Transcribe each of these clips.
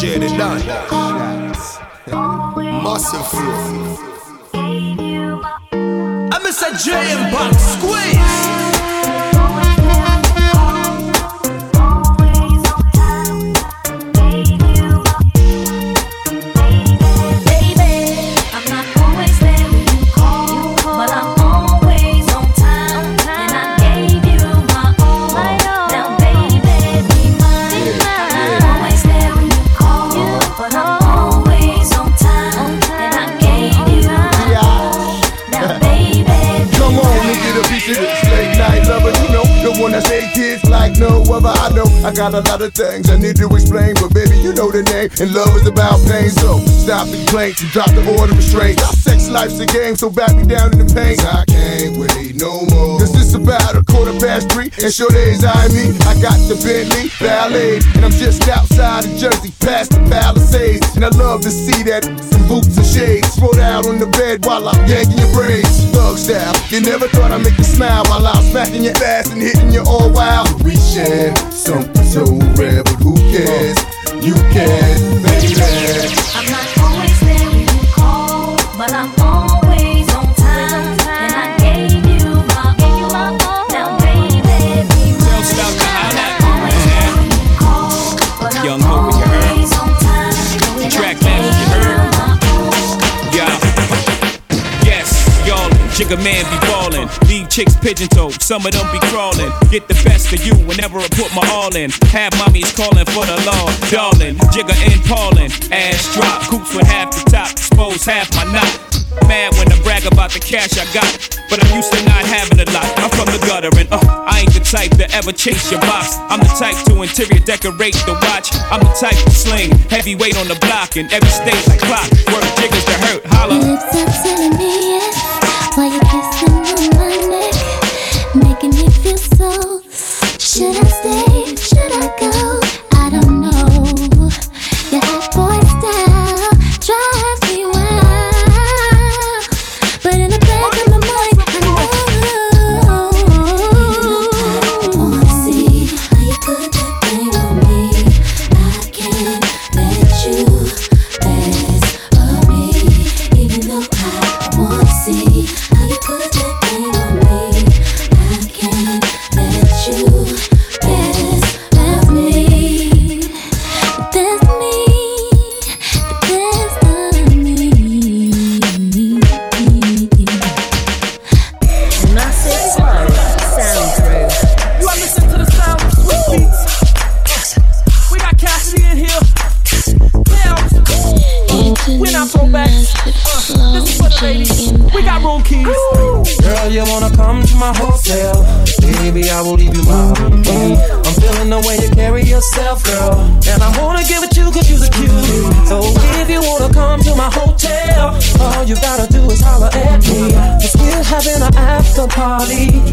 Jay the Don. Massive Flow. I'm Mr. Jay Impact. Squeeze. I got a lot of things I need to explain, but baby, you know the name, and love is about pain. So stop the complaints and drop the order of restraint. Sex life's a game, so back me down in the paint. I can't wait no more. Cause it's about 3:15, and sure days I mean. I got the Bentley Ballet, and I'm just outside of Jersey, past the Palisades. And I love to see that in boots and shades, rolled out on the bed while I'm yanking your braids. Thug style, you never thought I'd make you smile while I'm smacking your ass and hitting you all wild. We share something so rare, but who cares? You care, baby. I'm not always there when you call, but I'm always on time. And I gave you my all. Now, baby, be mine. I'm not always there when you call, but I'm always on time. And I gave you my all. Jigga man be ballin', leave chicks pigeon-toed, some of them be crawlin'. Get the best of you whenever I put my all in. Have mommies callin' for the law, darling. Jigga and Paulin', ass drop, coops with half the top, expose half my knot. Mad when I brag about the cash I got, but I'm used to not having a lot. I'm from the gutter and I ain't the type to ever chase your box. I'm the type to interior decorate the watch. I'm the type to sling heavyweight on the block in every stage I clock. Work jiggers to hurt, holla. Lips up to me, yes. While you're kissing on my neck, making me feel so. Should I stay? Should I go? I don't know. Your hot boy style drives me wild, but in the back of my mind.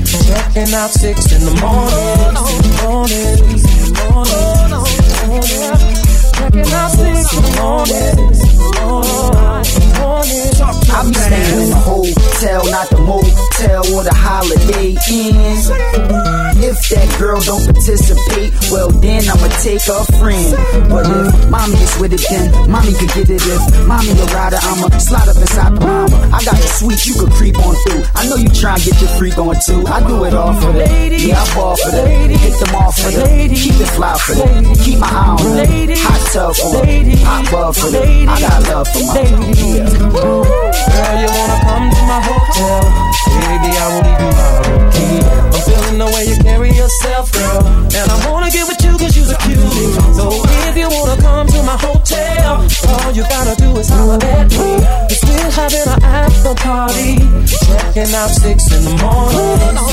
Checking out 6 in the morning. I'm staying in the hotel, not the motel or the Holiday Inn. If that girl don't participate, well then I'ma take a friend. But if mommy is with it, then mommy could get it. If mommy a rider, I'ma slide up inside the mama. I got a suite you could creep on through. I know you try and get your freak on too. I do it all for that. Yeah, I fall for that. Hit them all for that. Keep it fly for that. Keep my eye on her. Hot tub for her. Hot bub for that. I got love for my yeah. Girl, you wanna come to my hotel? Baby, I will leave you my routine. I'm feeling the way you carry yourself, girl, and I wanna get with you cause you're a cutie. So if you wanna come to my hotel, all you gotta do is holler at me. Cause we're having an after party, checking out 6 in the morning. I'm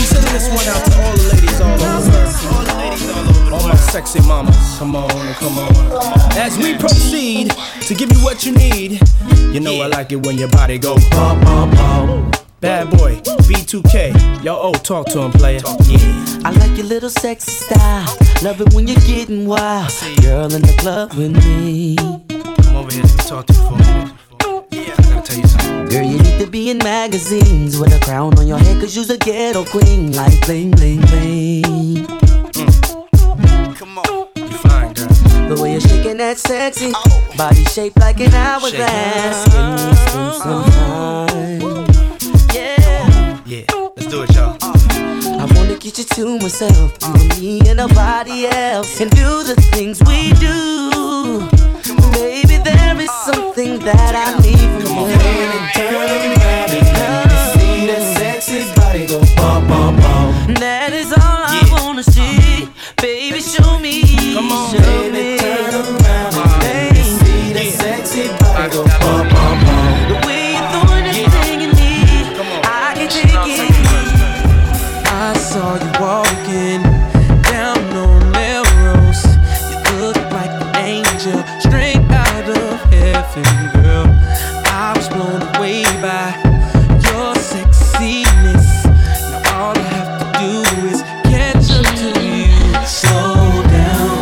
sending this one out to all the ladies all over. All my sexy mamas, come on, come on. As we proceed to give you what you need, you know I like it when your body goes bum, bum, bum. Bad boy, B2K, yo, oh, talk to him, player. Yeah. I like your little sexy style. Love it when you're getting wild. Girl in the club with me. Come over here, let me talk to you for a minute. Yeah, I gotta tell you something. Girl, you need to be in magazines with a crown on your head, cause you's a ghetto queen. Like bling, bling, bling. Come on, you fine. that sexy body shaped like an hourglass. Yeah, let's do it, y'all. I wanna get you to myself, me and nobody else, and do the things we do. Baby, there is something that I need from you. See that sexy body go bum bum bum. That is all I wanna see. Baby, show me. Come on, show baby, me. Turn around and baby, see that sexy body go bum bum bum. The way you're doing this thing in me, I can take it. I saw you walking down on Melrose. You look like an angel, straight out of heaven, girl. I was blown away by your sexiness. Now all I have to do is catch up to you. Slow down,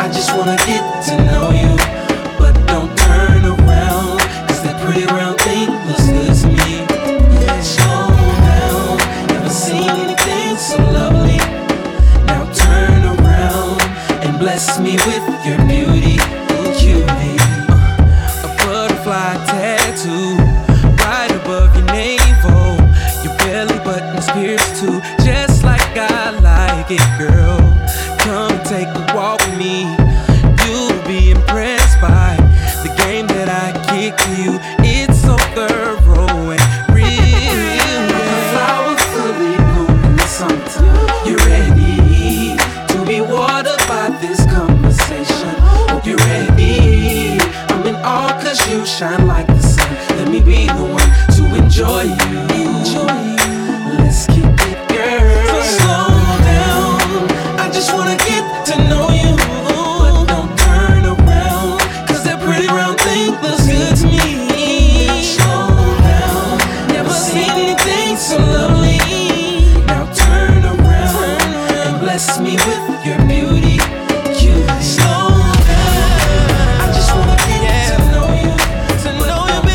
I just wanna get to know you, but don't turn around, 'cause that pretty round thing looks good to me. Slow down, never seen anything so lovely. Now turn around and bless me with your beauty. Cutie, a butterfly tattoo right above your navel, your belly button's pierced too, just like I like it, girl. Come take a walk with me, you'll be impressed by the game that I kick to you. It's so thorough and real. Flowers fully bloom in the summertime. You're ready to be watered by this conversation. Hope you're ready. I'm in awe 'cause you shine like the sun. Let me be the one to enjoy you. Let's keep it, girl. So slow down. I just wanna get to know you, but don't turn around, 'cause that pretty round thing looks good to me. Slow down. Never seen anything so lovely. Now turn around and bless me with your beauty. Cutie. Slow down. I just wanna get to know you, but don't turn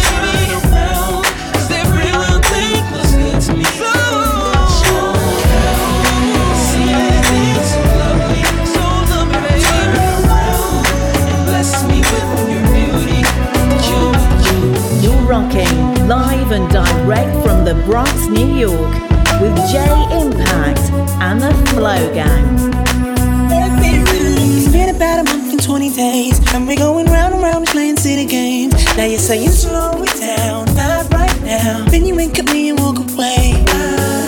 around, 'cause that pretty round thing looks good to me. Slow down. Never seen anything so lovely. Now turn around and bless me with your beauty. Cutie. You're rocking live and direct from the Bronx, New York, with Jay Impact and the Flow Gang. It's been about a month and 20 days, and we're going round and round playing city games. Now you're saying slow it down, not right now. Then you wink at me and walk away.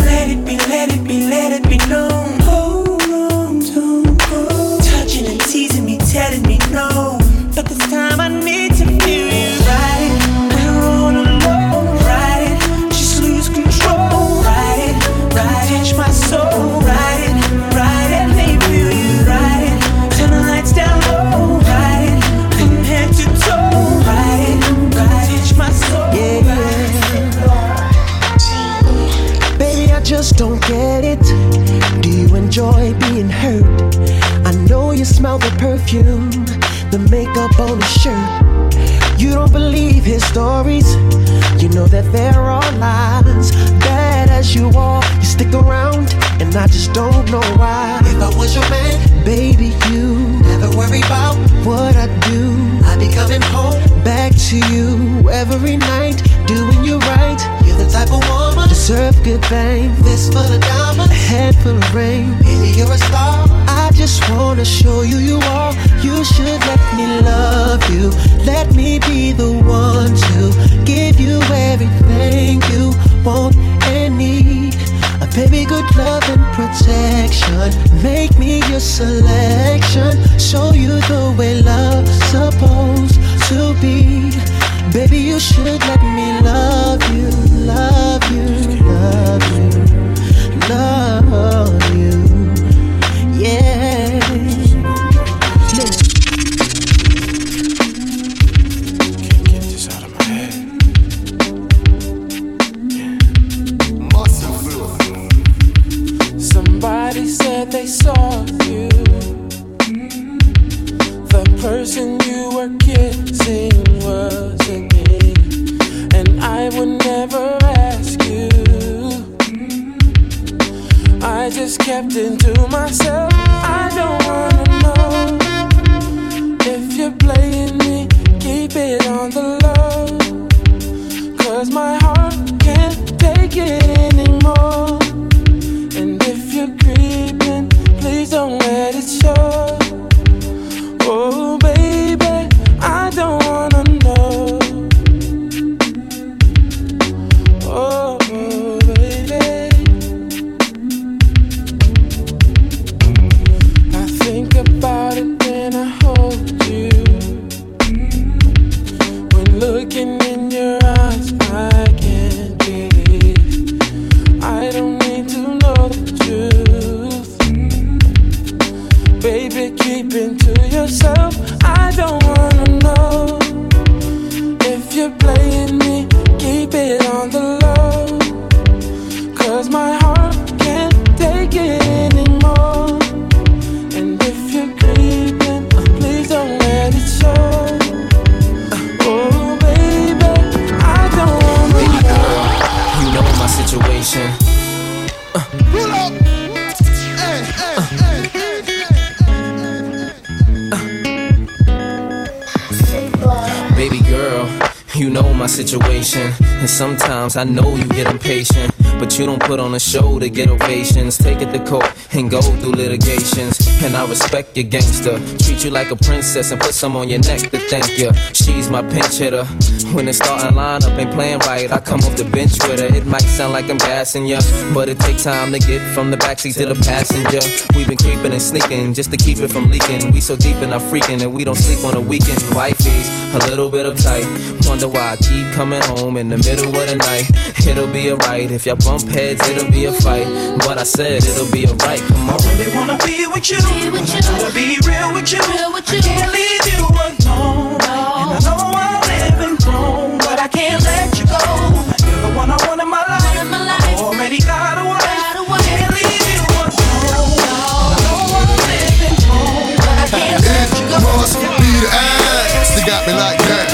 Let it be, let it be, let it be known. Hold on, don't go. Touching and teasing me, telling me no, but this time I need to feel you. Ride it, I don't wanna know. Ride it, just lose control. Ride it, touch my soul. Ride it, let me feel you. Ride it, turn the lights down low. Ride it, from head to toe. Ride it, touch my soul. Baby, I just don't get it. Do you enjoy being hurt? I know you smell the perfume, the makeup on his shirt. You don't believe his stories, you know that they're all lies. Bad as you are, you stick around, and I just don't know why. If I was your man, baby, you never worry about what I do. I be coming home back to you every night, doing you right. You're the type of woman deserve good fame. Fist full of diamonds, a head full of rain. Baby, you're a star. I just wanna show you you are. You should let me love you. Let me be the one to give you everything you want and need. Baby, good love and protection. Make me your selection. Show you the way love's supposed to be. Baby, you should let me love you, love you, love you, love you. Yeah. Can't get this out of my head. Yeah. Massive. Somebody said they saw you, the person you were kissing wasn't me, and I would never ask you. picture. Oh, baby, I don't wanna know. Oh, baby, I think about it when I hold you. When looking in your eyes, I can't breathe. I don't need to know the truth. Baby, keep it to yourself. I don't wanna know. If you're playing me, keep it on the low, cause my heart can't take it anymore. And if you're creeping, please don't let it show. Oh baby, I don't wanna know. You know my situation. Baby girl, you know my situation. And sometimes I know you get impatient, but you don't put on a show to get ovations. Take it to court and go through litigations. And I respect your gangster, treat you like a princess and put some on your neck to thank you. She's my pinch hitter. When the starting lineup ain't playing right, I come off the bench with her. It might sound like I'm gassing ya, but it takes time to get from the backseat to the passenger. We've been creeping and sneaking just to keep it from leaking. We so deep in our freaking and we don't sleep on the weekends. Wifey's a little bit uptight, wonder why I keep coming home in the middle of the night. It'll be alright, if y'all bump heads it'll be a fight, but I said it'll be alright. Come on, I really wanna be with you, I wanna be real with you. I can't leave you alone, and I know I'm living wrong, but I can't let you go. You're the one I want in my life, I already got away. I can't leave you alone, and I know I'm living wrong, but I can't let you go. Must be the ass that got me like that.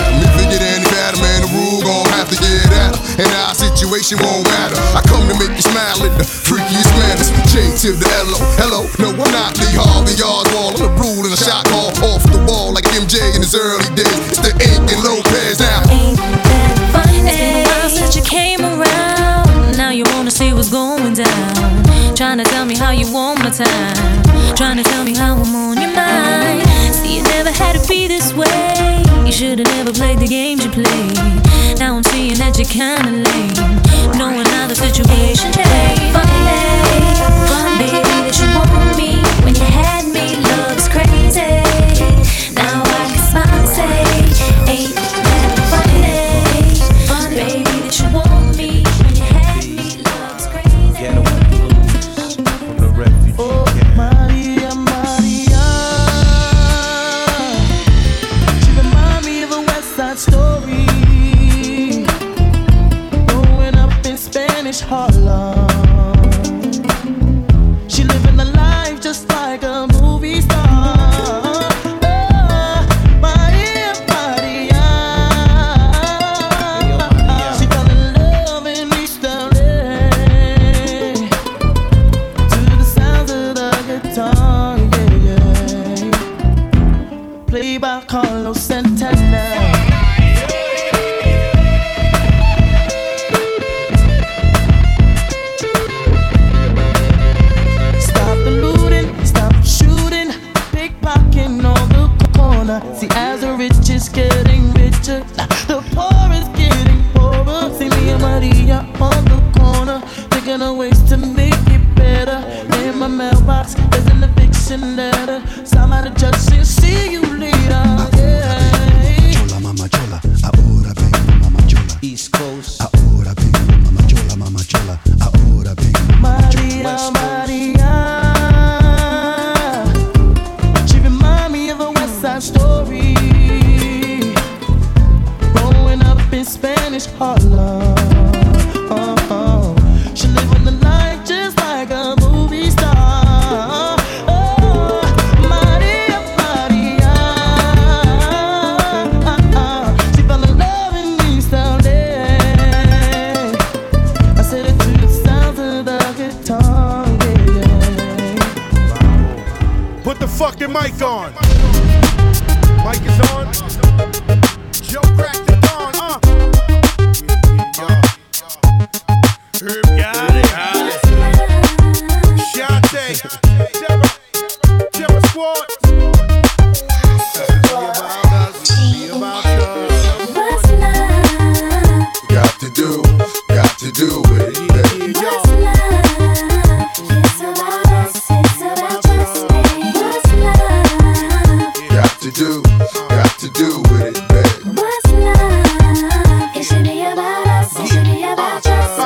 And our situation won't matter. I come to make you smile in the freakiest manners. J to the L-O, hello, no I'm not Lee Harvey Oswald. I'm a rule and a shot call off the wall like MJ in his early days. It's the Ink and Lopez now. Ain't that funny? It's been a while since you came around. Now you wanna see what's going down. Trying to tell me how you want my time. Trying to tell me how I'm on your mind. See, you never had to be this way. You should've never played the games you played. Now I'm seeing that you're kinda lame. Knowing how the situation changed. Funny, baby, that you want me. When you had me, love is crazy. Now I can smile and say, ain't that funny? Funny, baby, that you want me. When you had me, love is crazy. Oh, Maria, Maria. She remind me of a West Side Story. Harlem. She living a life just like a movie star. Oh, Maria, Maria. She fell in love in East LA to the sounds of the guitar, yeah, yeah. Played by Carlos Santana. See, as the rich is getting richer, the poor is getting poorer. See me and Maria on the corner, thinking of ways to make it better. In my mailbox, there's an eviction letter. Sign by the judge, she'll see you later. Yeah. Chola, mama chola, ahora vengo, mama chola. East Coast, ahora vengo, mama chola, ahora vengo, mama chola. Maria, Maria. Story growing up in Spanish Harlem. She living the life just like a movie star. Oh, Maria, Maria. She fell in love in East LA. I said it to the sounds of the guitar. Yeah. Put the fucking mic on. Mike is on. Joe cracked it on, huh? Got it, huh? Shante. squad. Got to do it. What's love? It's about us, it's about us. What's love? Got to do it. What's love? It should be about us, it should be about us.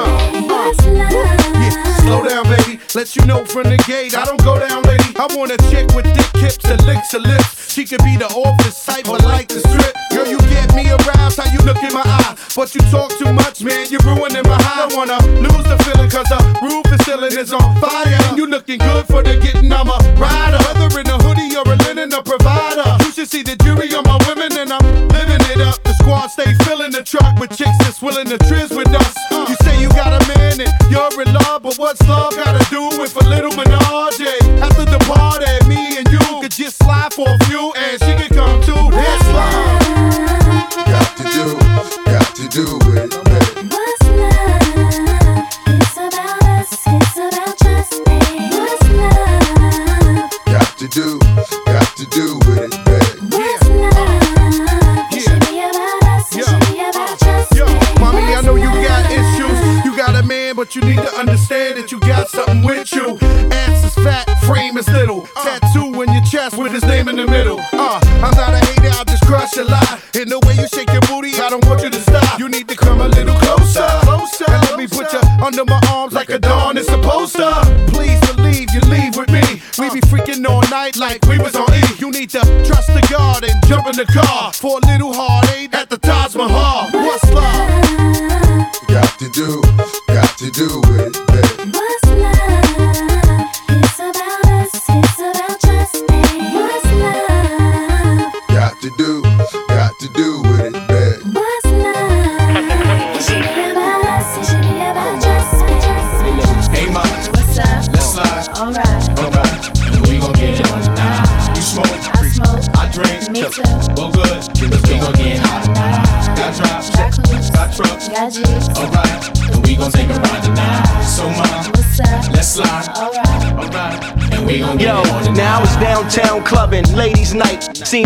What's love? Yeah, slow down, baby. Let you know from the gate, I don't go down, lady. I want a chick with thick hips and licks her lips. She could be the office cypher like the strip. Girl, you get me aroused, how you look in my eye. But you talk too much, man, you're ruining my high. I wanna lose the feeling, cause the roof is ceiling is on fire. And you looking good for the getting, I'm a rider. Whether in a hoodie or a linen, a provider. You should see the jury on my women, and I'm living it up. The squad stay filling the truck with chicks that's willing to trizz with us. You say you got a man and you're in love, but what's love gotta do with a little menage? After the party, me and you could just slide for a few, and she could come too. That's love. Got to do it. What's love? It's about us, it's about us. What's love? Got to do it. What's love? It should be about us, it should be about us. Yo, mommy, I know you got issues. You got a man, but you need to understand that you got something with you. Ass is fat, frame is little. Tattoo in your chest with his name in the middle. I'm not a hater, I just crush a lot. And the way you shake your booty, I don't want you to stop. You need to come a little closer, closer. And let me put you under my arms like a dawn is supposed to. Please believe you leave with me. We be freaking all night like we was on E. You need to trust the guard and jump in the car for a little heartache at the Taj Mahal. What's love? Got to do it. What's love? It's about us, it's about us. What's love? Got to do it. What's love? It should be about us, it should be about us. Hey, ma, what's up? Let's slide. All right, all right. We gon' get it on now. You smoke, I smoke, I drink, me too. Well, good, we gon' get hot. Got drops, got clues, got trucks, got juice. All right, and we gon' take a ride tonight. So, ma, what's up? Let's slide. All right, all right. Yo, now it's downtown clubbing, ladies' night. Seen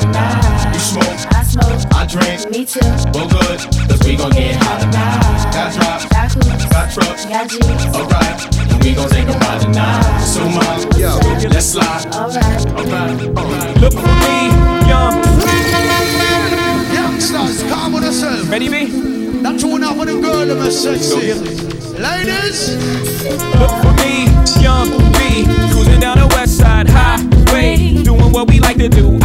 tonight. You smoke? I smoke. I drink. Me too. Well, good, cause we gon' get hot tonight. Got drops, got clues, got trucks, got G's. Alright, and we gon' take a ride tonight. So much, yo, let's slide. Alright, alright, alright. Look for me, young. Youngsters, calm on yourself. Ready, me? That's one up for the girl of a sexy. Ladies, look for me, young B. Cruising down the west side highway, doing what we like to do.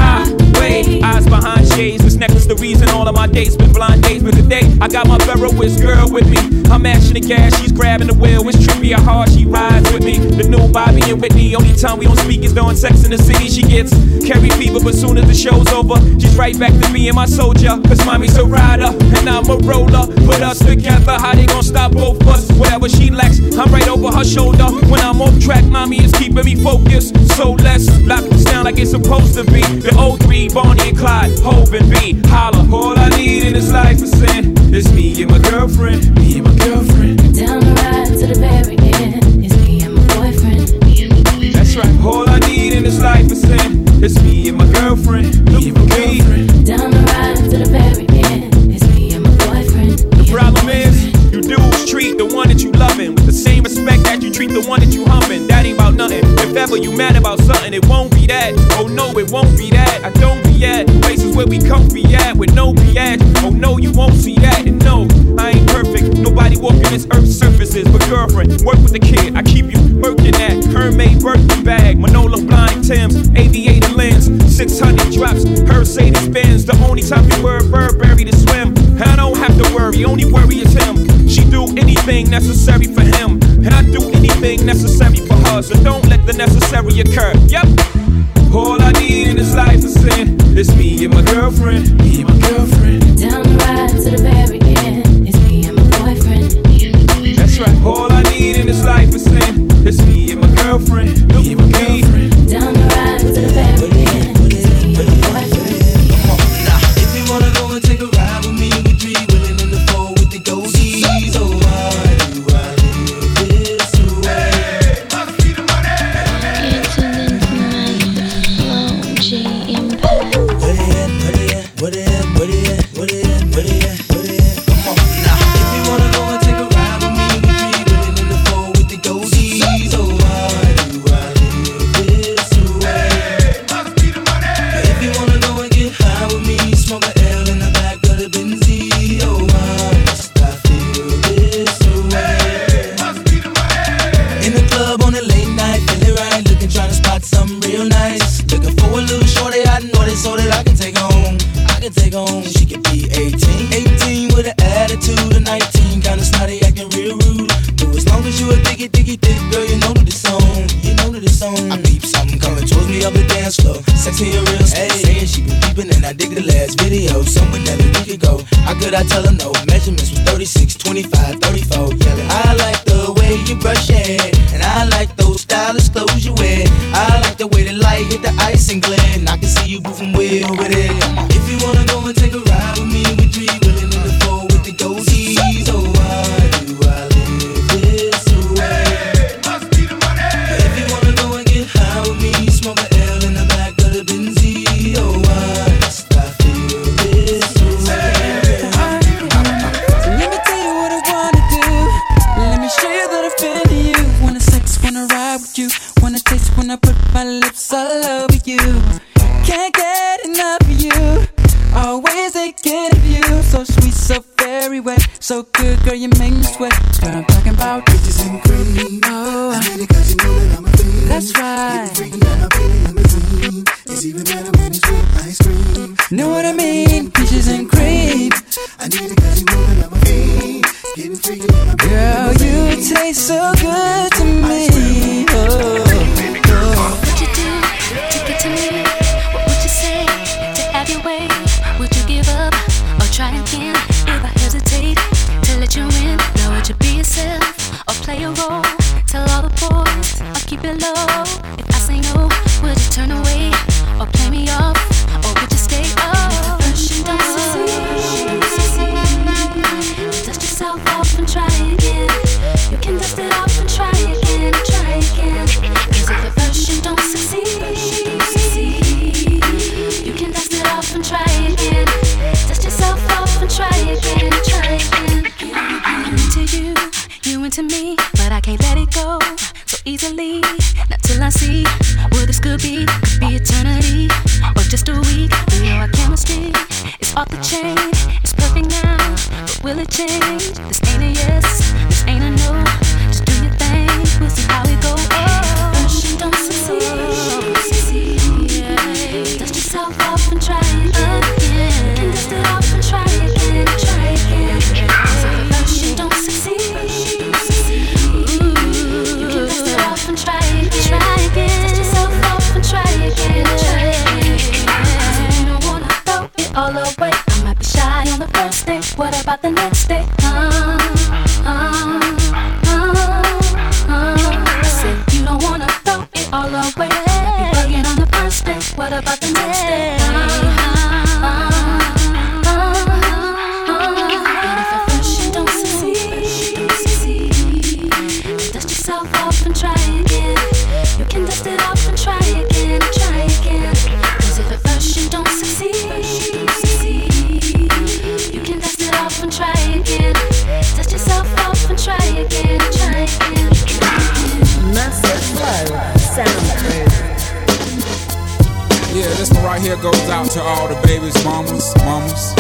Eyes behind shades, this necklace the reason all of my dates been blind dates. But today, I got my Ferrowist girl with me. I'm ashing the gas, she's grabbing the wheel. It's trippy how hard she rides with me. The new Bobby and Whitney, only time we don't speak is during Sex in the City. She gets carry fever, but soon as the show's over, she's right back to me and my soldier. Cause mommy's a rider, and I'm a roller. Put us together, how they gon' stop both us? Whatever she lacks, I'm right over her shoulder. When I'm off track, mommy is keeping me focused. So let's lock this down like it's supposed to be. The old three, Bonnie and Clyde, Hope and B, holla. All I need in this life is sin. It's me and my girlfriend, me and my girlfriend. Down the ride to the very end. It's me and my boyfriend. That's right. All I need in this life is sin. It's me and my girlfriend, me and my girlfriend. Down the ride to the very end. It's me and my boyfriend. The problem is, you dudes treat the one that you loving with the same respect that you treat the one that you humping. That ain't about nothing. If ever you mad about something, it won't be that. Oh no, it won't be that. I don't be at places where we comfy at with no BS. Oh no, you won't see that. And no, I ain't perfect. Nobody walking promise earth surfaces. But girlfriend, work with the kid, I keep you working at Hermaid birthday bag, Manolo blind Tim's, aviator lens, 600 drops, Mercedes Benz. The only time you wear Burberry to swim. I don't have to worry, only worry is him. She do anything necessary for him, and I do anything necessary for her. So don't let the necessary occur. Yep. All I need in this life is sin. It's me and my girlfriend. Me and my girlfriend. Down the ride to the very end. It's me and my boyfriend. Me and my boyfriend. That's right. All I need in this life is sin. It's me and my girlfriend. Me and my girlfriend. Down the ride to the very end. It's me and my boyfriend. If you wanna go and take a ride with me, we three women in the four with the goldies. So why do I live this way? Hey, must be the money. It's in the night. Flow, Jay Impact. What it at? What it at? What it at? What it at? What it at? What it at? What it at? Come on now. If you wanna go and take a ride with me, we three women in the four with the goldies. So why do I live this way? Hey, must be the money. If you wanna go and get high with me, smoke a L in the back of the Benzie. Oh, why must I feel this way? Must be the money. In the club on a late night, feeling right, looking trying to spot something real nice. Looking for a little shorty, I know this so that I can take home. I can take home. She could be 18, 18 with an attitude of 19, kinda snotty, acting real rude. But as long as you a diggy, diggy, thick girl, you know that it's on. You know that it's on. I peep something coming towards me up the dance floor. Sexy and real, hey. Saying she been peeping and I dig the last video. Somewhere that a week ago, how could I tell her no? Measurements was 36, 25, 34. Yelling, I like the way you brush your hair, and I like those stylish clothes you wear. I like the way the light hit the ice and glare, and I can see you moving way over there. If you wanna go and take a ride with me, we three women in the four with the goldies. So why do I live this way? Hey, must be the money. If you wanna go and get high with me, smoke a L in the back of the Benzie. Oh, why must I feel this way? So let me tell you what I wanna do. Let me show you that I've been to you. Wanna sex, wanna ride with you. Wanna taste, wanna put my lips all over you. Can't get enough of you. Always thinking of you. So sweet, so very wet. So good, girl, you make me sweat. That's what I'm talking about. Bitches and cream. Oh, I mean it 'cause you know that I'm a fiend. That's right. You're freaking out, I'm feeling I'm a fiend. It's even better when it's with ice cream. Know what I mean? Bitches and cream. I need it 'cause you know that I'm a fiend. Getting freaking out, I'm feeling I'm a fiend. Girl, you taste so good to me. Oh, oh. What you do to get to me? What would you say to have your way? Would you give up or try again? If I hesitate to let you in, now would you be yourself or play a role? Tell all the boys I'll keep it low. If I say no, would you turn away or play me off, or would you stay up? Push and don't succeed. Dust yourself off and try again. You can dust it off and try again, try again. 'Cause if at first you don't succeed, you can dust it off and try again. Dust yourself off and try again, try again. I'm into you, you into me, but I can't let it go so easily. Not till I see what this could be. Could be eternity or just a week. We know our chemistry is off the chain. It's perfect now, but will it change? This ain't a yes, this ain't a no. Just do your thing, we'll see how it goes. Oh, rush and don't succeed. Yeah. Dust yourself off and try again. Can dust it off and try again, try again. So rush and don't succeed. You can dust it off and try again, try again. Dust yourself off and try again, try again. You don't wanna throw it all away. I might be shy on the first day. What about the next day? I said you don't wanna throw it all away. You bugging on the first day. What about the next day? And if at first you don't succeed, dust yourself off and try again. You can dust it off and try again, try again. 'Cause if at first you don't succeed, you can dust it off and try again. Dust yourself off and try again, try again. Massive Flow soundtrack. Yeah, this one right here goes out to all the babies, mamas, mamas,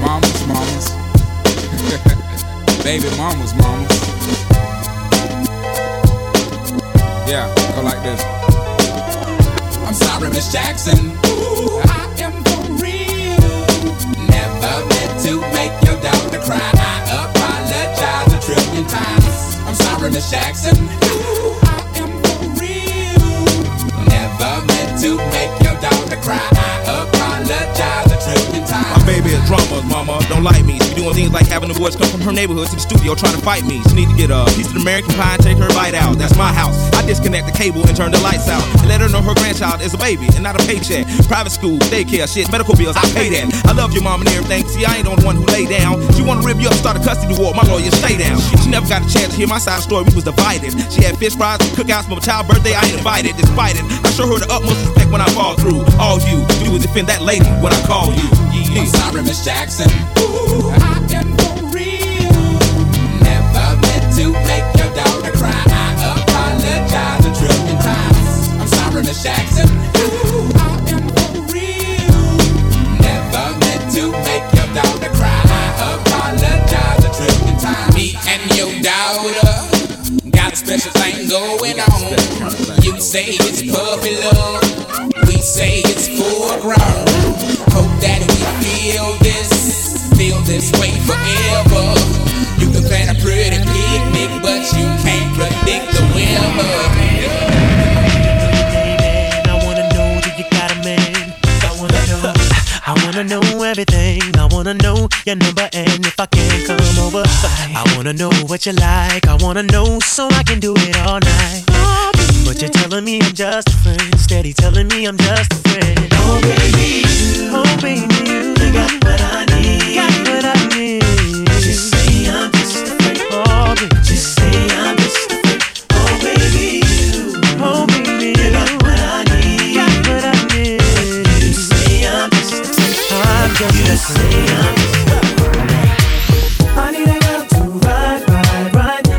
mamas, mamas. baby mama's mama. Yeah, go like this. I'm sorry, Miss Jackson. Ooh, I am for real. Never meant to make your daughter cry. I apologize 1,000,000,000 times. I'm sorry, Miss Jackson. Ooh, I am for real. Never meant to make your daughter cry. I apologize. My baby is drama, mama, don't like me. She doing things like having the boys come from her neighborhood to the studio trying to fight me. She need to get a piece of American pie and take her bite out. That's my house. I disconnect the cable and turn the lights out. And let her know her grandchild is a baby and not a paycheck. Private school, daycare, shit, medical bills, I pay that. I love your mom and everything. See, I ain't on the one who lay down. She wanna rip you up, start a custody war. My lawyer, stay down. She never got a chance to hear my side story. We was divided. She had fish fries, cookouts, my child's birthday. I ain't invited, despite it. I show her the utmost respect when I fall through. All you do is defend that lady when I call you. I'm sorry, Miss Jackson. Ooh, I am for real. Never meant to make your daughter cry. I apologize 1,000,000,000 times. I'm sorry, Miss Jackson. Ooh, I am for real. Never meant to make your daughter cry. I apologize 1,000,000,000 times. Me and your daughter got a special thing going on. You say it's puppy love, we say it's full grown. Hope that we feel this way forever. You can plan a pretty picnic, but you can't predict the weather. I wanna know that you got a man. I wanna know everything. I wanna know your number and if I can come over. I wanna know what you like. I wanna know so I can do it all night. But you're telling me I'm just a friend. Steady telling me I'm just a friend. Oh baby, you got what I need. Just say I'm just a friend. Oh baby, just say I'm just a friend. Oh baby, you got what I need. Just say I'm just a friend. I'm just a friend. I need a girl to ride.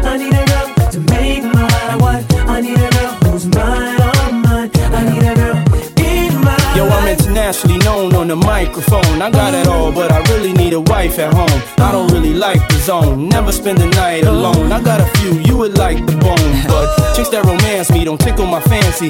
I need a girl to make my wife. I need a girl who's mine, oh mine. I need a girl in my life. Yo, I'm internationally known on the microphone. I got it all, but I really need a wife at home. I don't really like the zone, never spend the night alone. I got a few, you would like the bone. But chicks that romance me don't tickle my fancy.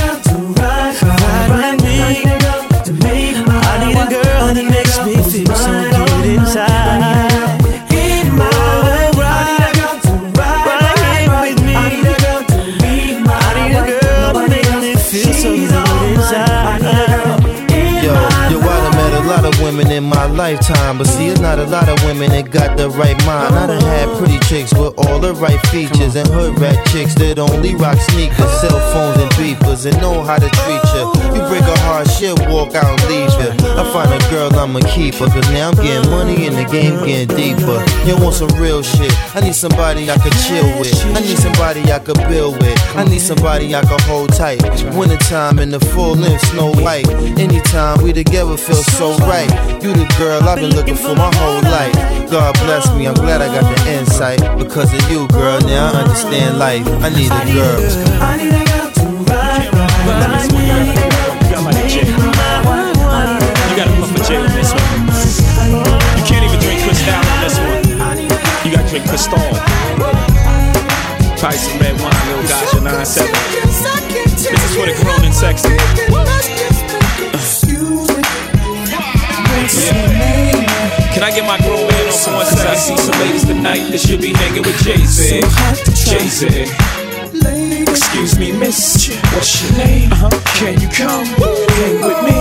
girl to ride me. I need a girl to make my life. I need a girl that makes me feel so good inside. Women in my lifetime, but see, it's not a lot of women that got the right mind. I done had pretty chicks with all the right features, and hood rat chicks that only rock sneakers, cell phones and beepers, and know how to treat ya. You break a heart, shit, walk out and leave ya. I find a girl, I'ma keep her, cause now I'm getting money and the game getting deeper. You want some real shit, I need somebody I could chill with. I need somebody I could build with. I need somebody I could hold tight. Wintertime in the full length, Snow White. Anytime we together feel so right. You the girl I've been looking for my whole life. God bless me, I'm glad I got the insight. Because of you, girl, now I understand life. I need a girl. I need a girl to ride me. You got like a chick. You gotta pump a chick with this one. You can't even drink Cristal on this one. You gotta drink Cristal. Try some red wine, little gotcha 9-7. This is for the grown and sexy. Can I get my grown man on for one second? I see some ladies tonight that should be hanging with Jay Z. Jay Z. Excuse me, miss. What's your name? Can you come hang with me?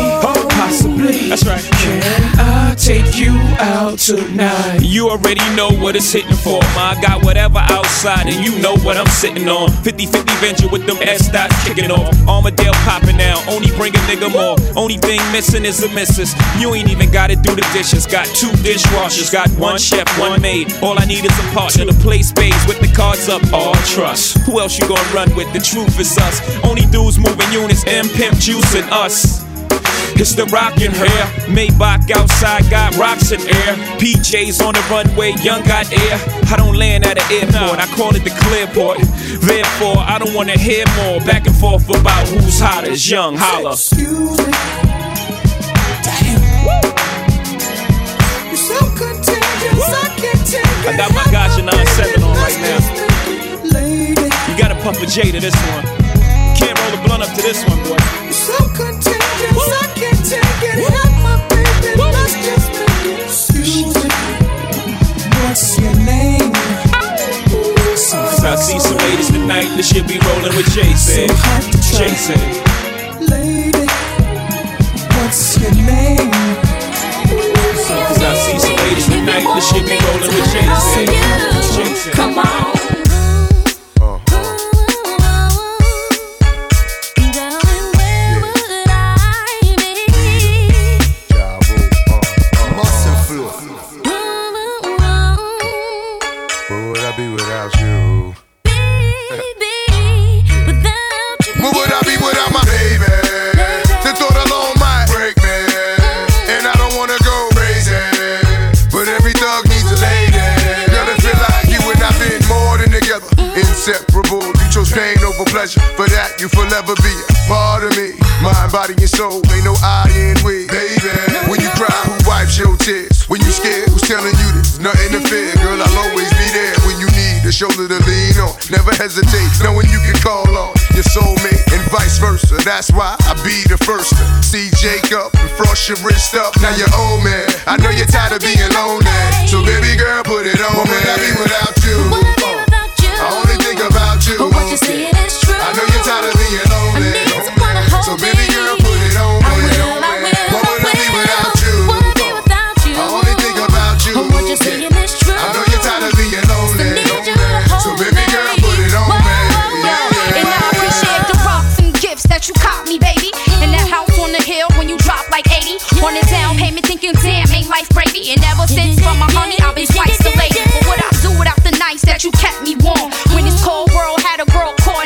Possibly. That's right. Can I take you out out tonight. You already know what it's hitting for. Ma, I got whatever outside, and you know what I'm sitting on. 50-50 venture with them S-dots kicking off. Armadale popping now, only bring a nigga more. Only thing missing is a missus. You ain't even gotta do the dishes. Got two dishwashers, got one chef, one maid. All I need is a partner to play spades with the cards up. All trust. Who else you gonna run with? The truth is us. Only dudes moving units, M Pimp Juice and us. It's the rockin' hair, Maybach outside, got rocks in air. PJs on the runway, young got air. I don't land at an airport, I call it the Clearport. Therefore, I don't wanna hear more back and forth about who's hotter. It's young, holla. Excuse me. Damn. You so contagious, I can't take it. I got my Gaja 9-7 on right now. You gotta pump a J to this one. Can't roll the blunt up to this one, boy. You so contagious. I can't take it, help my baby, let's just make it. Excuse me, what's your name? Since I see some ladies tonight, this should be rolling with Jay Z. Jay Z. Lady, what's your name? Since I see some ladies tonight, this should be rolling with Jay Z. Come on. For that you forever be a part of me. Mind, body, and soul, ain't no I in we. Baby, when you cry, who wipes your tears? When you scared, who's telling you there's nothing to fear? Girl, I'll always be there when you need a shoulder to lean on. Never hesitate, knowing you can call on your soulmate and vice versa. That's why I be the first to see Jacob and frost your wrist up. Now you're old man, I know you're tired of being lonely. So baby girl, put it on. What would I be without you? I only think about you. But what you see, it is true. I know you're tired of being lonely. I need someone to hold me. So baby girl, put it on. I will. What would I be without you? I only think about you. But what you see, it is true. I know you're tired of being lonely. I need you to hold me. So baby girl, put it on. And I appreciate the props and gifts that you caught me, baby. And that house on the hill when you drop like 80. On the down payment thinking, damn, ain't life gravy. And ever since from my honey, I've been twice the lady. But what I do without the nights that you kept me warm?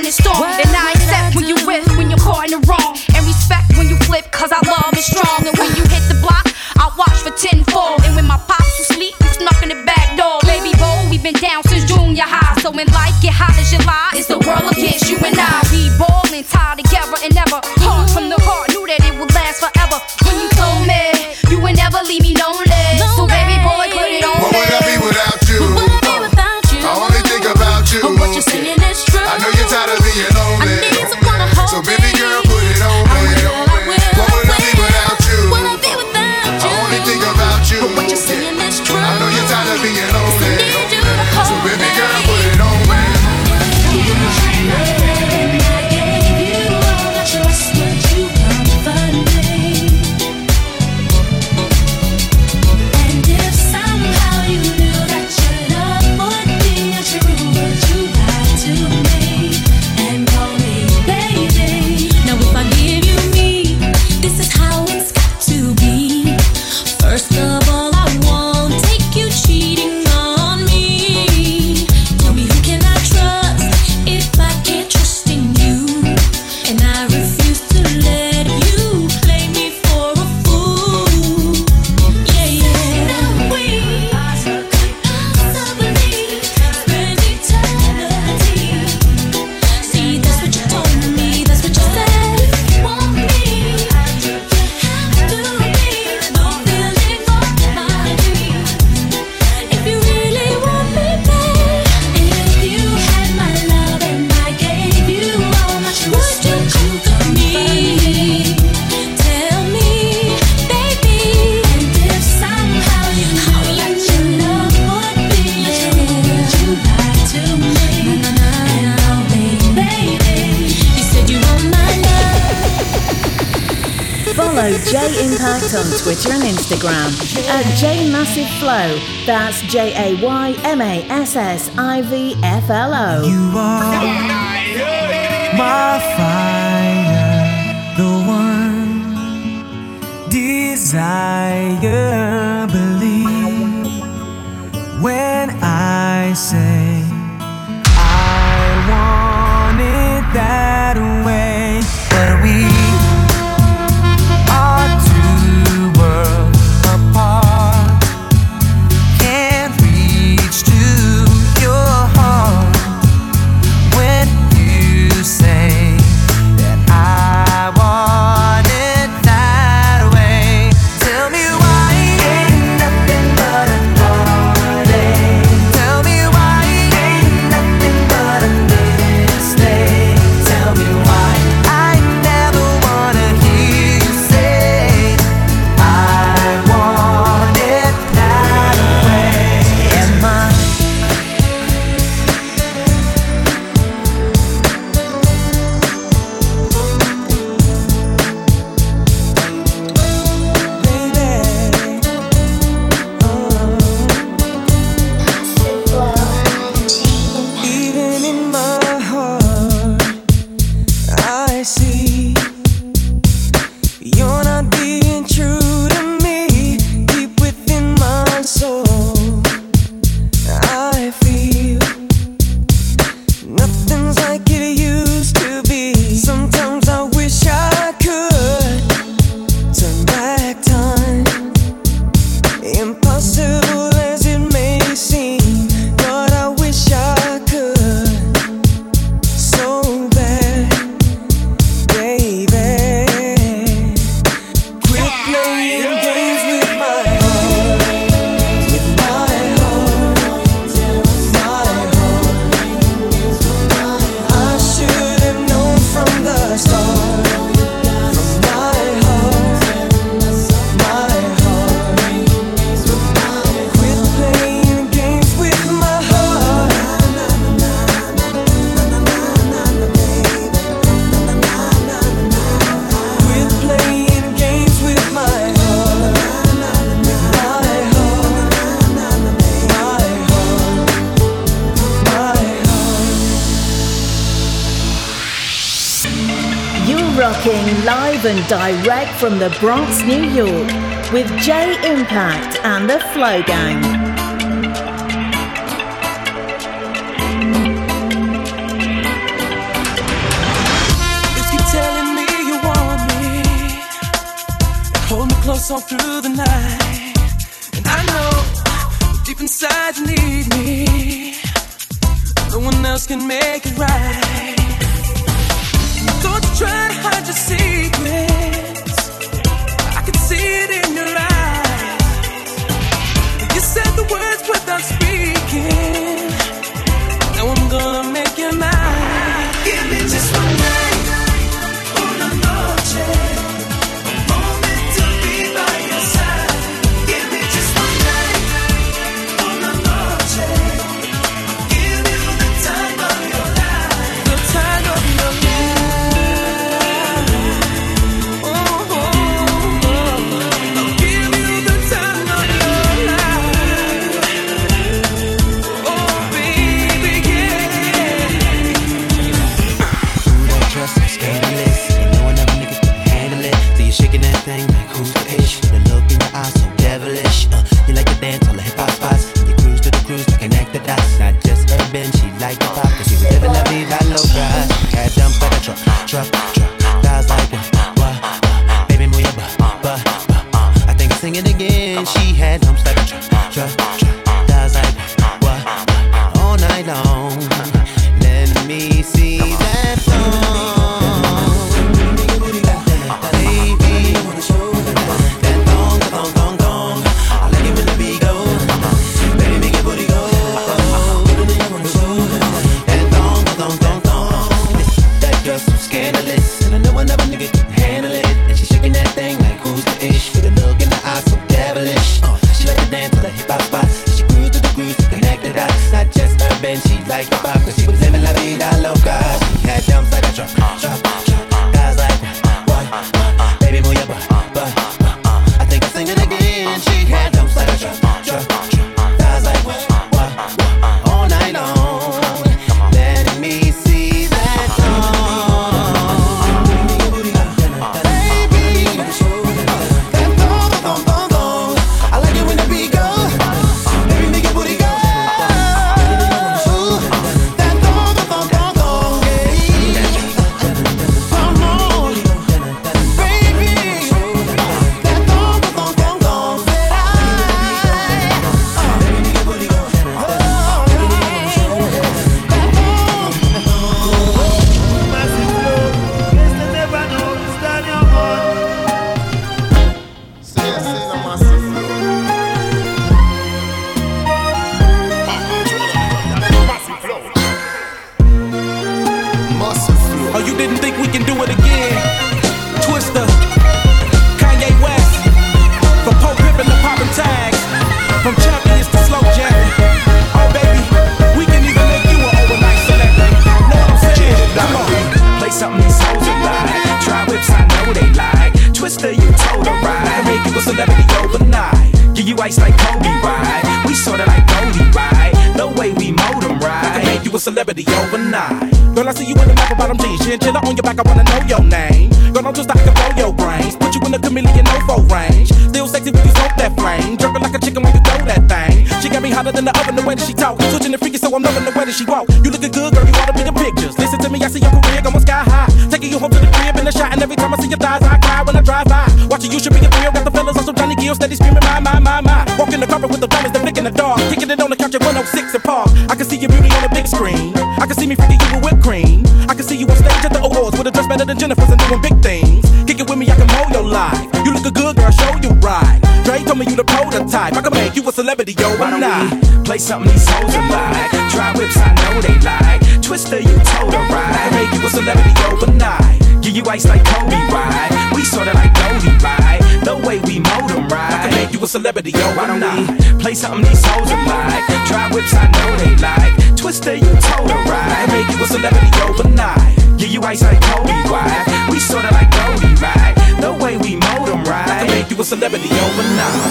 Storm. And I accept when you with, when you're caught in the wrong. And respect when you flip, cause I love is strong. And when you hit the block, I watch for tenfold. And when my pops who sleep, you snuck in the back door. Baby boy, we been down since junior high. So when life get hot as July, it's the world against you and I. We ballin', tied together and never. Heart from the heart, knew that it would last forever. When you told me with Jay Impact on Twitter and Instagram at JMassiveFlow. That's JAYMASSIVFLO. You are my fire, the one desire. Believe when I say I want it that way, but we. And direct from the Bronx, New York, with Jay Impact and the Flow Gang. She like to dance to the hip hop spots. blessing of Massive Flow. Massive Flow. Oh, you didn't think we can do it again? Twister, Kanye West, from Pope Pippin to poppin' tags, from champions to slow jam. Oh baby, we can even make you an overnight celebrity. Know what I'm saying? Come on, play something these hoes are like. Try whips, I know they like. Twister, you told her right. Make you a celebrity overnight. Give you ice like Kobe, right? We sorta like Cody, right? No way we mold them, right? Make you a celebrity overnight. Girl, I see you in the mouth about them jeans. Chinchilla on your back, I wanna know your name. Girl, I'm just like a blow your brains. Put you in the chameleon no-fo range. Still sexy when you smoke that flame. Jerkin' like a chicken when you throw that thing. She got me hotter than the oven, the way that she talk. Switching the freaky, so I'm loving the way that she walk. You looking good, girl, you oughta be in pictures. Listen to me, I see your career going sky high. Taking you home to the crib in the shot, and every time I see your thighs, I cry when I drive by. Watching you should be a thrill. Got the fellas on some Johnny Gill, steady screaming my. Walking the carpet with the diamonds, they flick in the dark. Kicking it on the couch at 106 and Park. I can see your beauty on the big screen. I can see me freaking you with whipped cream. I can see you on stage at the awards with a dress better than Jennifer's and doing big things. Kick it with me, I can mold your life. You look a good girl, show you right. Dre told me you the prototype. I can make you a celebrity, yo. Why not? Play something these hoes are like. Try whips, I know they like. Twister, you told her right. Make you a celebrity overnight. Give you ice like Kobe, right? We sorta like Cody, right? No way we mold them, right? I can make you a celebrity, yo. Why don't we play something these hoes are like? Try whips, I know they like. Twister, you told her right. Make you a celebrity overnight. Give you ice like Kobe, right? We sorta like Cody, right? No way we mold them, right? I can make you a celebrity overnight.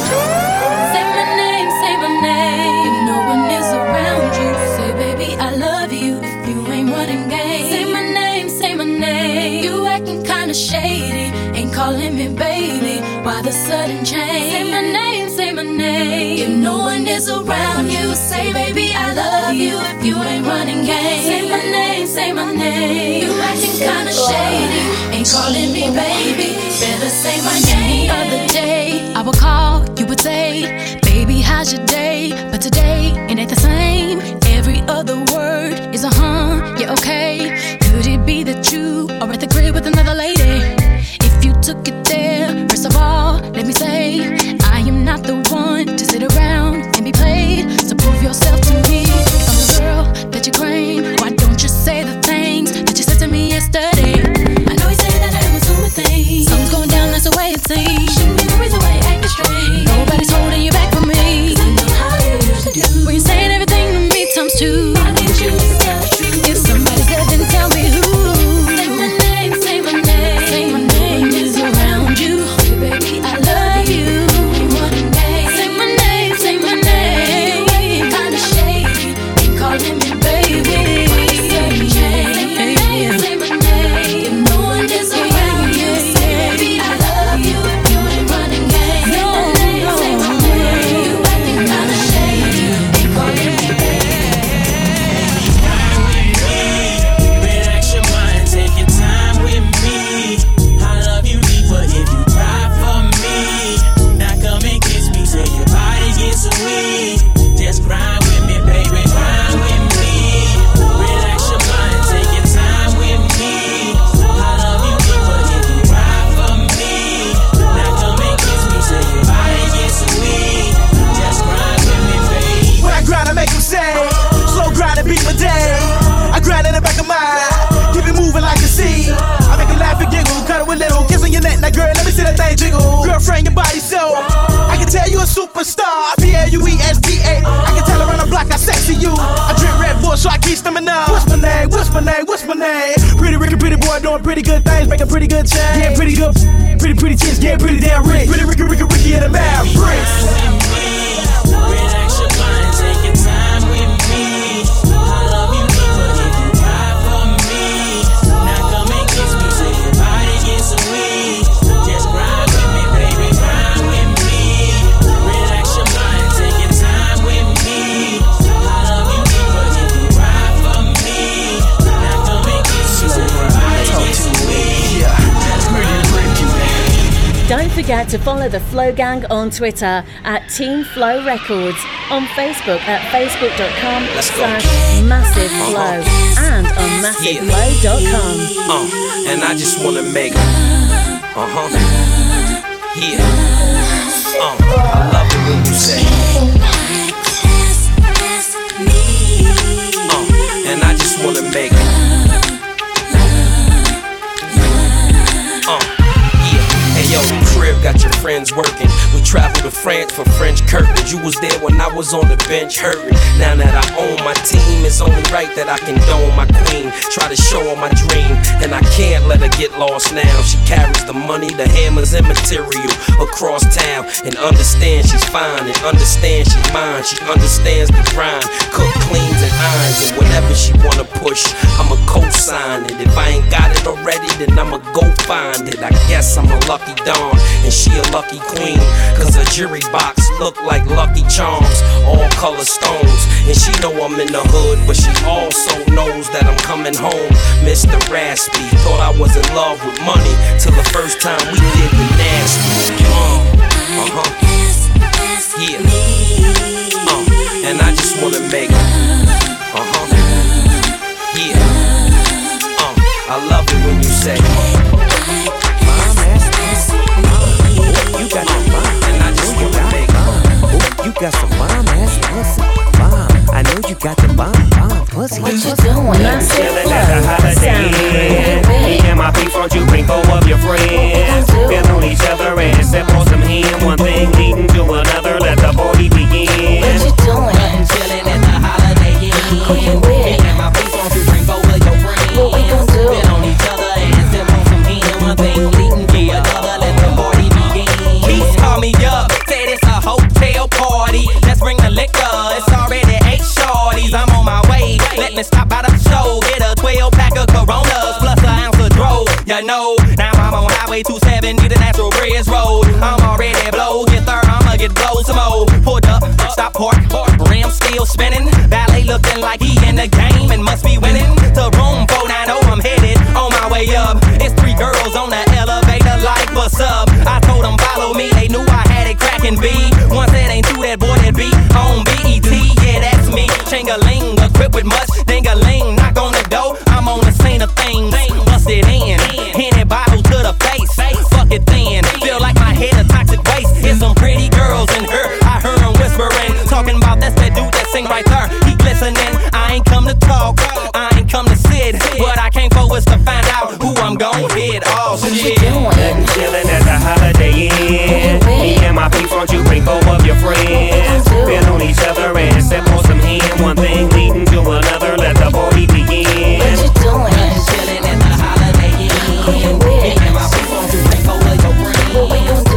Say my name, say my name. If no one is around you, say baby I love you. If you ain't running game, say my name, say my name. You acting kinda shady, ain't calling me baby. Why the sudden change? Say my name, say my name. If no one is around you, say baby I love you. If you ain't running game, say my name, say my name. You acting kinda shady, ain't calling me baby. Better say my name. The other day I would call, you would say baby how's your day, but today it ain't the same. Every other word is yeah, okay. Could it be that you are at the crib with another lady? If you took it there, first of all, let me say I am not the one to sit around and be played. So prove yourself to me. If I'm the girl that you claim, why don't you say the things that you said to me yesterday? I know you said that I was doing things. Something's going down, that's the way it seems. Shouldn't be the reason why you're acting strange. Nobody's holding you back from me. 'Cause I know how you used to do. When you're saying everything to me times two. Pretty good things, making pretty good change. Yeah, pretty good, pretty chicks, yeah, pretty damn rich. Pretty Ricky in the mouth, bricks. Don't forget to follow the Flow Gang on Twitter at Team Flow Records, on Facebook at facebook.com/MassiveFlow and on MassiveFlow.com. And I just wanna make Yeah. I love it when you say and I just wanna make yeah. Hey yo, got your friends working. We traveled to France for French curtains. You was there when I was on the bench hurting. Now that I own my team, it's only right that I condone my queen. Try to show her my dream, and I can't let her get lost now. She carries the money, the hammers, and material across town. And understand she's fine, and understand she's mine. She understands the grind. Cook, cleans, and irons, and whenever she wanna push, I'ma co-sign it. If I ain't got it already, then I'ma go find it. I guess I'm a lucky don. And she a lucky queen, cause her jewelry box look like Lucky Charms, all color stones. And she know I'm in the hood, but she also knows that I'm coming home. Mr. Raspy, thought I was in love with money, till the first time we did the nasty. Yeah. And I just wanna make it. Yeah. I love it when you say you got your mom, and I know you got it. You got some bomb ass pussy, bomb. I know you got the bomb pussy. What you doing? I'm feeling at the holiday. And my people, you bring four of your friends. Feel on each other and sip on some hand. One thing leading to another. Let the party begin. What you doing? I'm feeling at the holiday. And my people, you bring four of your friends. What we gon' do? Feel on each other and sip on some hand. One thing leading to another. Let the party. Call me up, said it's a hotel party. Let's bring the liquor, it's already 8 shorties. I'm on my way, let me stop by the show. Get a 12-pack of Coronas, plus an ounce of dro. You know, now I'm on highway 270, the Natural Bridge Road. I'm already blow, get third, I'ma get blow some more. Pulled up, stop park, rim still spinning. Ballet looking like he in the game and must be winning. To room 490, I'm headed on my way up. It's 3 girls on the elevator like, what's up? I told them follow me, they knew I had it crackin' B. Once that ain't through that boy that be on BET, yeah that's me. Ching-a-ling, equipped with much, ding-a-ling, knock on the door, I'm on the scene of things. Bust it in, hand that bottle to the face, fuck it thin, feel like my head a toxic waste. It's some pretty girls in her, I heard them whispering, talking about that's that dude that sing right there, he glistening. I ain't come to talk, I ain't come to sit, but I came forward to find out who I'm gon' hit. Oh shit, chillin' at the Holiday Inn. Me and my people, you bring four of your friends. Feel on each other and sip on some hand. One thing leading to another, let the party begin. What you doing? Chillin' at the Holiday Inn. Me and my people, you bring four of your friends. What we gon' do?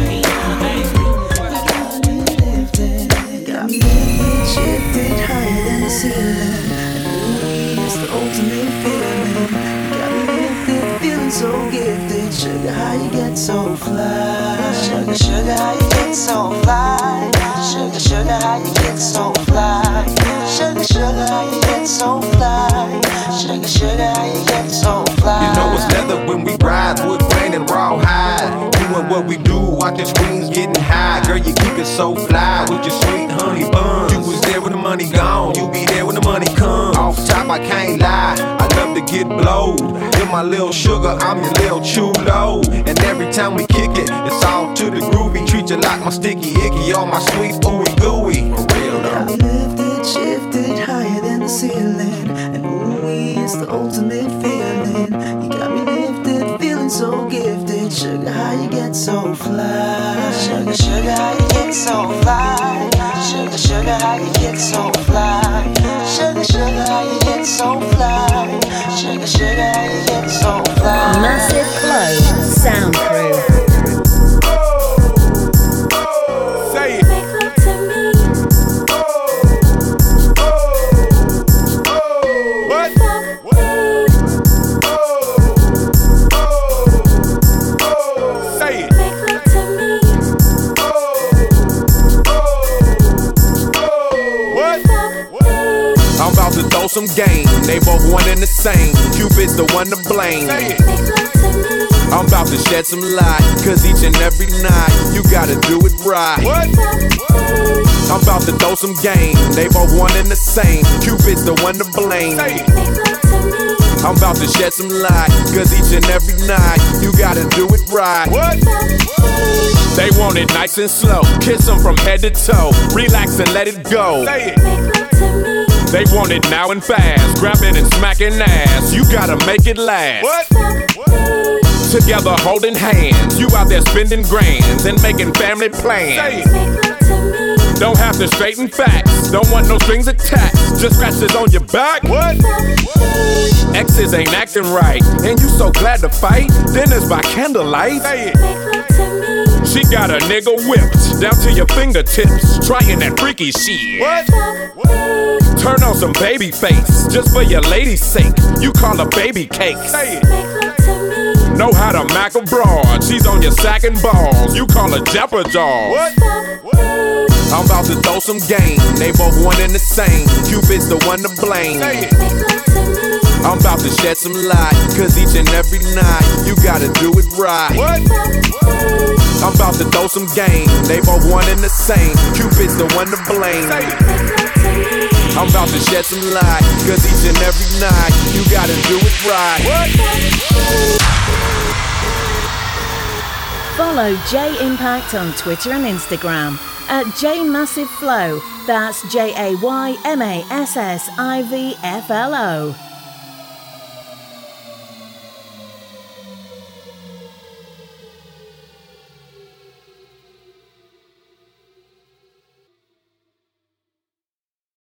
Feel on each other and sip on some hand. Got me shifted higher than the ceiling. It's the ultimate feeling. So gifted, sugar, how you get so fly? Sugar, sugar, how you get so fly? Sugar, sugar, how you get so fly? Sugar, sugar, how you get so fly? Sugar, sugar, how you get so fly? You know it's leather when we ride, wood grain and rawhide. Doing what we do, watching screens getting high. Girl, you keep it so fly with your sweet honey buns. You was there when the money gone, you be there when the money comes. Off top, I can't lie, I love to get blowed. You're my little sugar, I'm your little chulo. And every time we kick it, it's all to the groovy. Treat you like my sticky icky, all my sweet ooey gooey. For real though. I lifted, shifted higher than the ceiling. And ooey, it's the ultimate feeling. You got me lifted, feeling so gifted. Sugar, how you get so fly? Sugar, sugar, how you get so fly? Sugar, sugar, how you get so fly? Sugar, sugar, how you get so fly? Sugar, sugar, how you get so fly? Massive Flow sound crew. Some game, they both one and the same. Cupid's the one to blame. I'm about to shed some light, cause each and every night you gotta do it right. What? I'm about to throw some game, they both one and the same. Cupid's the one to blame. I'm about to shed some light, cause each and every night you gotta do it right. What? on it nice and slow. Kiss them from head to toe. Relax and let it go. Say it. They want it now and fast. Grab it and smack an ass. You gotta make it last. What? Together holding hands, you out there spending grands and making family plans. Don't have to straighten facts, don't want no strings attached, just scratches on your back. What? Exes ain't acting right, and you so glad to fight. Dinner's by candlelight. She got a nigga whipped down to your fingertips, trying that freaky shit. What? Turn on some Baby Face just for your lady's sake. You call her baby cake. Say it. Know how to mack a broad, she's on your sack and balls, you call her Jeopardaw. What? I'm about to throw some game, they both one and the same, Cupid's the one to blame. I'm about to shed some light, cause each and every night, you gotta do it right. What? I'm about to throw some game, they both one and the same, Cupid's the one to blame. I'm about to shed some light, cause each and every night, you gotta do it right. What? Follow Jay Impact on Twitter and Instagram at JayMassiveFlow. That's JayMassivFlo.